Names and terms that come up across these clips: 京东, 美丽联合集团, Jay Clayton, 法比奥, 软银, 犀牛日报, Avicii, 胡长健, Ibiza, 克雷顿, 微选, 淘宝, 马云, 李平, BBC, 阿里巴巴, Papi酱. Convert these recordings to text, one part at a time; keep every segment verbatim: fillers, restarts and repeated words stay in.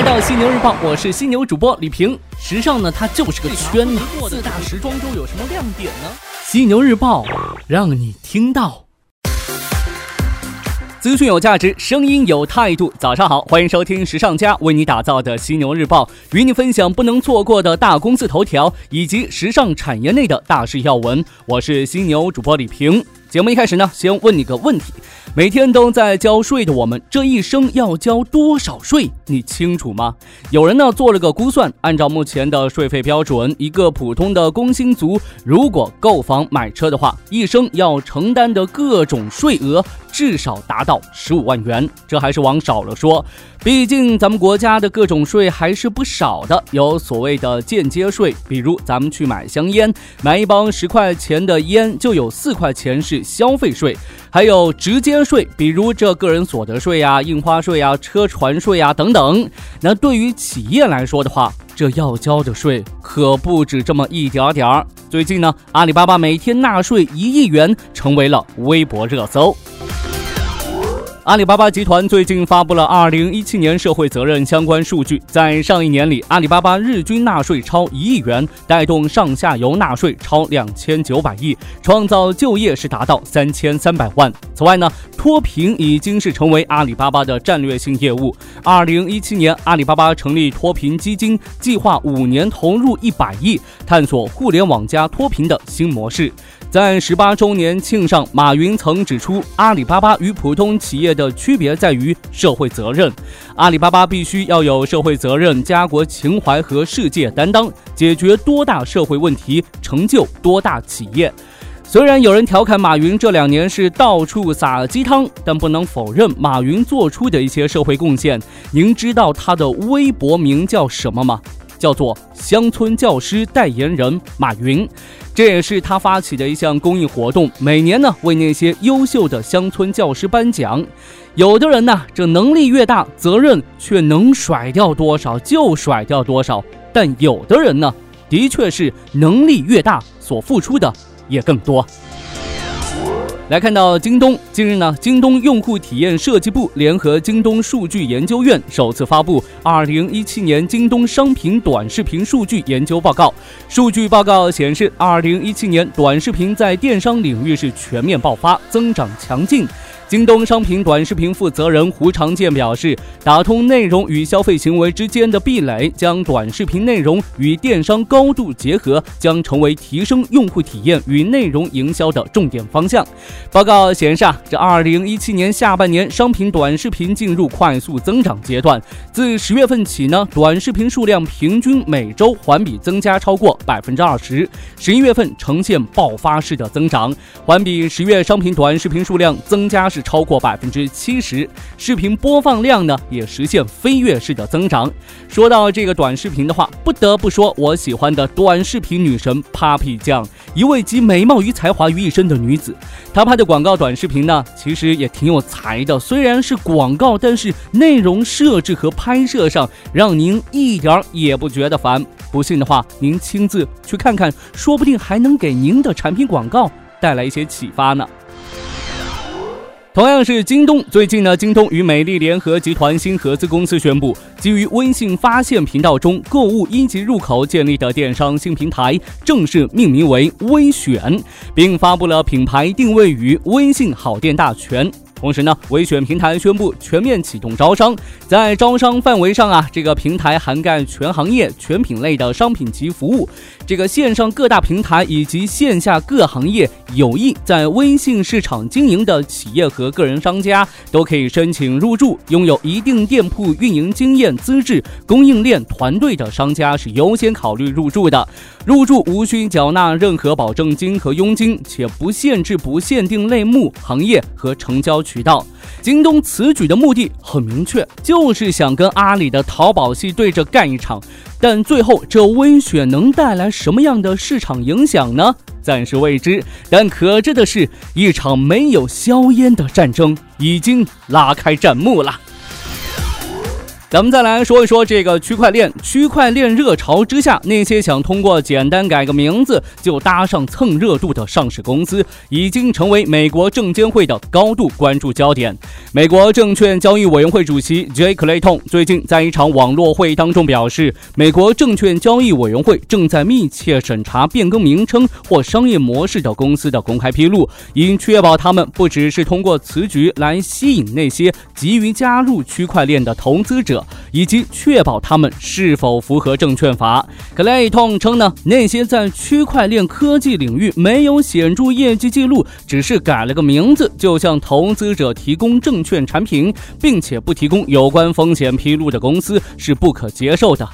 来到犀牛日报，我是犀牛主播李平。时尚呢，它就是个圈子。四大时装周有什么亮点呢？犀牛日报让你听到。资讯有价值，声音有态度。早上好，欢迎收听时尚家为你打造的犀牛日报，与你分享不能错过的大公司头条以及时尚产业内的大事要闻。我是犀牛主播李平。节目一开始呢，先问你个问题：每天都在交税的我们，这一生要交多少税？你清楚吗？有人呢做了个估算，按照目前的税费标准，一个普通的工薪族如果购房买车的话，一生要承担的各种税额至少达到十五万元。这还是往少了说，毕竟咱们国家的各种税还是不少的，有所谓的间接税，比如咱们去买香烟，买一包十块钱的烟，就有四块钱是消费税，还有直接税，比如这个人所得税啊、印花税啊、车船税啊等等。那对于企业来说的话，这要交的税可不止这么一点点儿。最近呢，阿里巴巴每天纳税一亿元，成为了微博热搜。阿里巴巴集团最近发布了二零一七年社会责任相关数据，在上一年里，阿里巴巴日均纳税超一亿元，带动上下游纳税超两千九百亿，创造就业是达到三千三百万。此外呢，脱贫已经是成为阿里巴巴的战略性业务。二零一七年，阿里巴巴成立脱贫基金，计划五年投入一百亿，探索互联网加脱贫的新模式。在十八周年庆上，马云曾指出，阿里巴巴与普通企业的区别在于社会责任，阿里巴巴必须要有社会责任、家国情怀和世界担当，解决多大社会问题，成就多大企业。虽然有人调侃马云这两年是到处撒鸡汤，但不能否认马云做出的一些社会贡献。您知道他的微博名叫什么吗？叫做乡村教师代言人马云，这也是他发起的一项公益活动，每年呢为那些优秀的乡村教师颁奖。有的人呢，这能力越大，责任却能甩掉多少就甩掉多少，但有的人呢，的确是能力越大，所付出的也更多。来看到京东，近日呢，京东用户体验设计部联合京东数据研究院首次发布二零一七年京东商品短视频数据研究报告。数据报告显示，二零一七年短视频在电商领域是全面爆发，增长强劲。京东商品短视频负责人胡长健表示，打通内容与消费行为之间的壁垒，将短视频内容与电商高度结合，将成为提升用户体验与内容营销的重点方向。报告显示啊，这二零一七年下半年，商品短视频进入快速增长阶段。自十月份起呢，短视频数量平均每周环比增加超过百分之二十，十一月份呈现爆发式的增长，环比十月商品短视频数量增加是超过百分之七十，视频播放量呢也实现飞跃式的增长。说到这个短视频的话，不得不说我喜欢的短集女神 Papi 酱，一位集美貌与才华于一身的女子。她拍的广告短视频呢，其实也挺有才的。虽然是广告，但是内容设置和拍摄上让您一点也不觉得烦。不信的话，您亲自去看看，说不定还能给您的产品广告带来一些启发呢。同样是京东，最近呢，京东与美丽联合集团新合资公司宣布，基于微信发现频道中购物一级入口建立的电商新平台，正式命名为微选，并发布了品牌定位与微信好店大全。同时呢，微选平台宣布全面启动招商，在招商范围上啊，这个平台涵盖全行业、全品类的商品及服务。这个线上各大平台以及线下各行业有意在微信市场经营的企业和个人商家都可以申请入驻，拥有一定店铺运营经验、资质、供应链团队的商家是优先考虑入驻的。入驻无需缴纳任何保证金和佣金，且不限制、不限定类目、行业和成交渠道。京东此举的目的很明确，就是想跟阿里的淘宝系对着干一场。但最后这微选能带来什么样的市场影响呢？暂时未知。但可知的是，一场没有硝烟的战争已经拉开战幕了。咱们再来说一说这个区块链。区块链热潮之下，那些想通过简单改个名字就搭上蹭热度的上市公司，已经成为美国证监会的高度关注焦点。美国证券交易委员会主席 Jay Clayton 最近在一场网络会当中表示，美国证券交易委员会正在密切审查变更名称或商业模式的公司的公开披露，以确保他们不只是通过此举来吸引那些急于加入区块链的投资者，以及确保他们是否符合证券法。克雷顿称呢，那些在区块链科技领域没有显著业绩记录，只是改了个名字就向投资者提供证券产品，并且不提供有关风险披露的公司是不可接受的。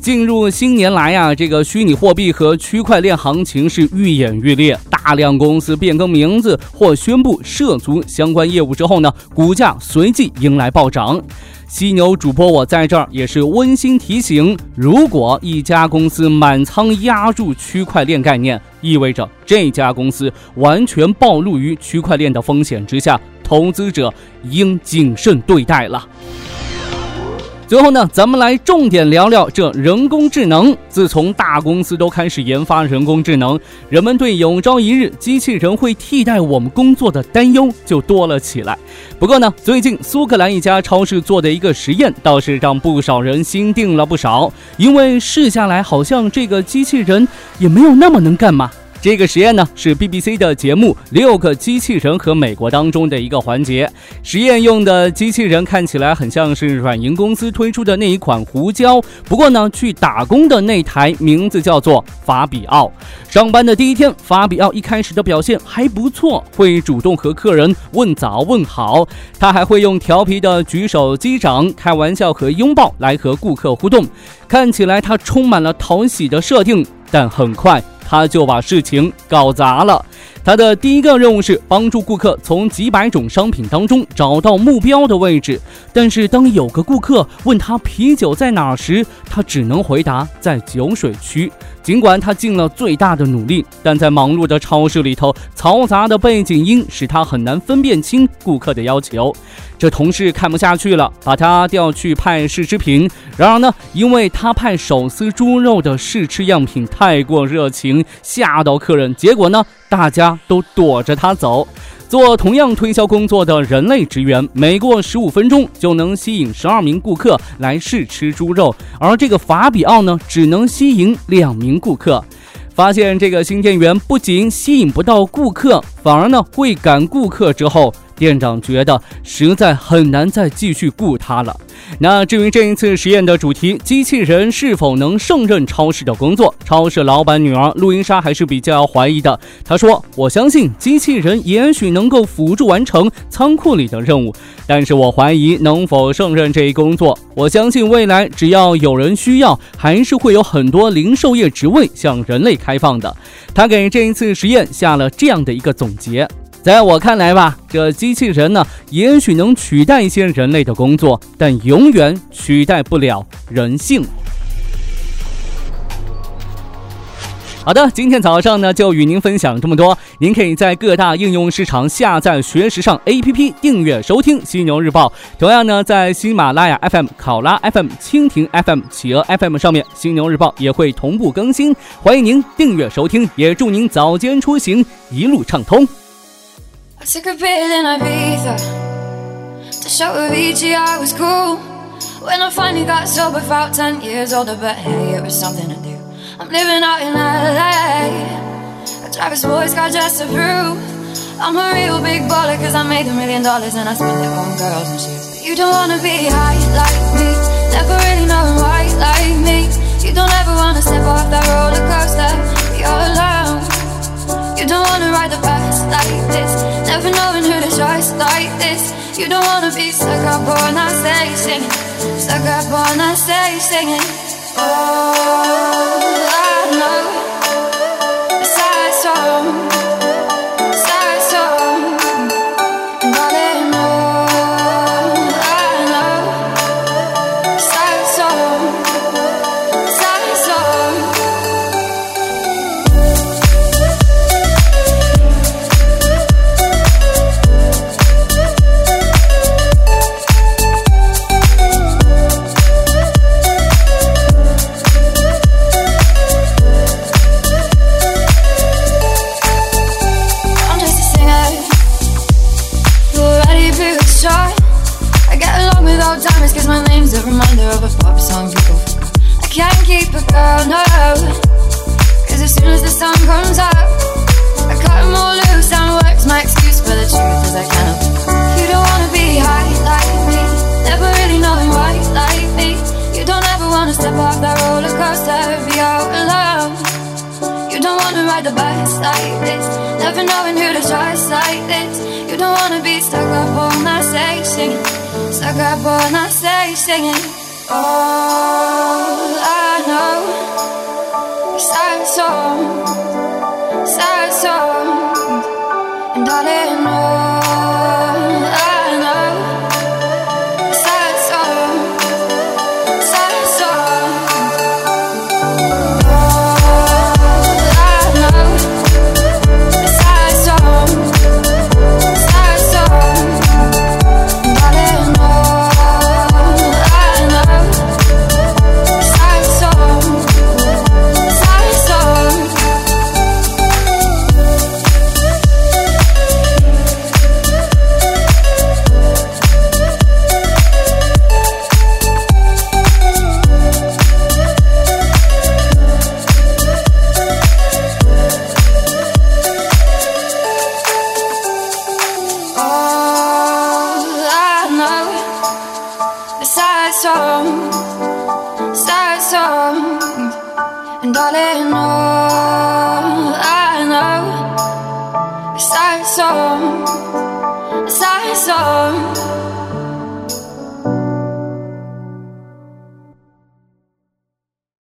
进入新年来啊，这个虚拟货币和区块链行情是愈演愈烈，大量公司变更名字或宣布涉足相关业务之后呢，股价随即迎来暴涨。犀牛主播我在这儿也是温馨提醒，如果一家公司满仓压住区块链概念，意味着这家公司完全暴露于区块链的风险之下，投资者应谨慎对待了。最后呢，咱们来重点聊聊这人工智能。自从大公司都开始研发人工智能，人们对有朝一日机器人会替代我们工作的担忧就多了起来。不过呢，最近苏格兰一家超市做的一个实验倒是让不少人心定了不少，因为试下来好像这个机器人也没有那么能干嘛。这个实验呢，是 B B C 的节目《六个机器人和美国》当中的一个环节。实验用的机器人看起来很像是软银公司推出的那一款胡椒，不过呢，去打工的那台名字叫做法比奥。上班的第一天，法比奥一开始的表现还不错，会主动和客人问早问好，他还会用调皮的举手击掌、开玩笑和拥抱来和顾客互动，看起来他充满了讨喜的设定。但很快他就把事情搞砸了。他的第一个任务是帮助顾客从几百种商品当中找到目标的位置，但是当有个顾客问他啤酒在哪时，他只能回答在酒水区。尽管他尽了最大的努力，但在忙碌的超市里头，嘈杂的背景音使他很难分辨清顾客的要求。这同事看不下去了，把他调去派试吃品。然而呢，因为他派手撕猪肉的试吃样品太过热情，吓到客人，结果呢，大家都躲着他走。做同样推销工作的人类职员，每过十五分钟就能吸引十二名顾客来试吃猪肉，而这个法比奥呢，只能吸引两名顾客。发现这个新店员不仅吸引不到顾客，反而呢会赶顾客之后，店长觉得实在很难再继续雇他了。那至于这一次实验的主题，机器人是否能胜任超市的工作，超市老板女儿路易莎还是比较怀疑的。她说，我相信机器人也许能够辅助完成仓库里的任务，但是我怀疑能否胜任这一工作。我相信未来只要有人需要，还是会有很多零售业职位向人类开放的。她给这一次实验下了这样的一个总结。在我看来吧，这机器人呢，也许能取代一些人类的工作，但永远取代不了人性。好的，今天早上呢就与您分享这么多。您可以在各大应用市场下载学时尚 A P P 订阅收听犀牛日报，同样呢在喜马拉雅 F M、 考拉 F M、 蜻蜓 F M、 企鹅 F M 上面，犀牛日报也会同步更新，欢迎您订阅收听，也祝您早间出行一路畅通。I took a pill in Ibiza to show Avicii I was cool. When I finally got sober, felt ten years older, but hey, it was something to do. I'm living out in L A. I drive a sports car just to prove I'm a real big baller, cause I made a million dollars and I spent it on girls and shoes. But you don't wanna be high like me, never really knowing why like me. You don't ever wanna step off that roller coaster, be all alone. You don't wanna ride the bus like this, never knowing who to trust like this. You don't wanna be stuck up on that stage singing, stuck up on that stage singing. All I know is sad song, sad song, and all I know, I know, sad song, sad song. reminder of a pop song to go for. I can't keep it down, no. Cause as soon as the sun comes up, I cut them all loose and work's my excuse. But the truth is I cannot. You don't wanna be high like me, never really knowing why like me. You don't ever wanna step off that roller coaster, be out alone. You don't wanna ride the bus like this, never knowing who to trust like this. You don't wanna be stuck up all night, say singing. Stuck up all night, say singing. All I know is sad songs, sad songs. And darling, all I know is sad songs, sad songs. All I know is sad songs, sad songs. And darling, all I know is sad songs, sad songs. All I know is sad songs, sad songs. And darling, all I know is sad songs, sad songs.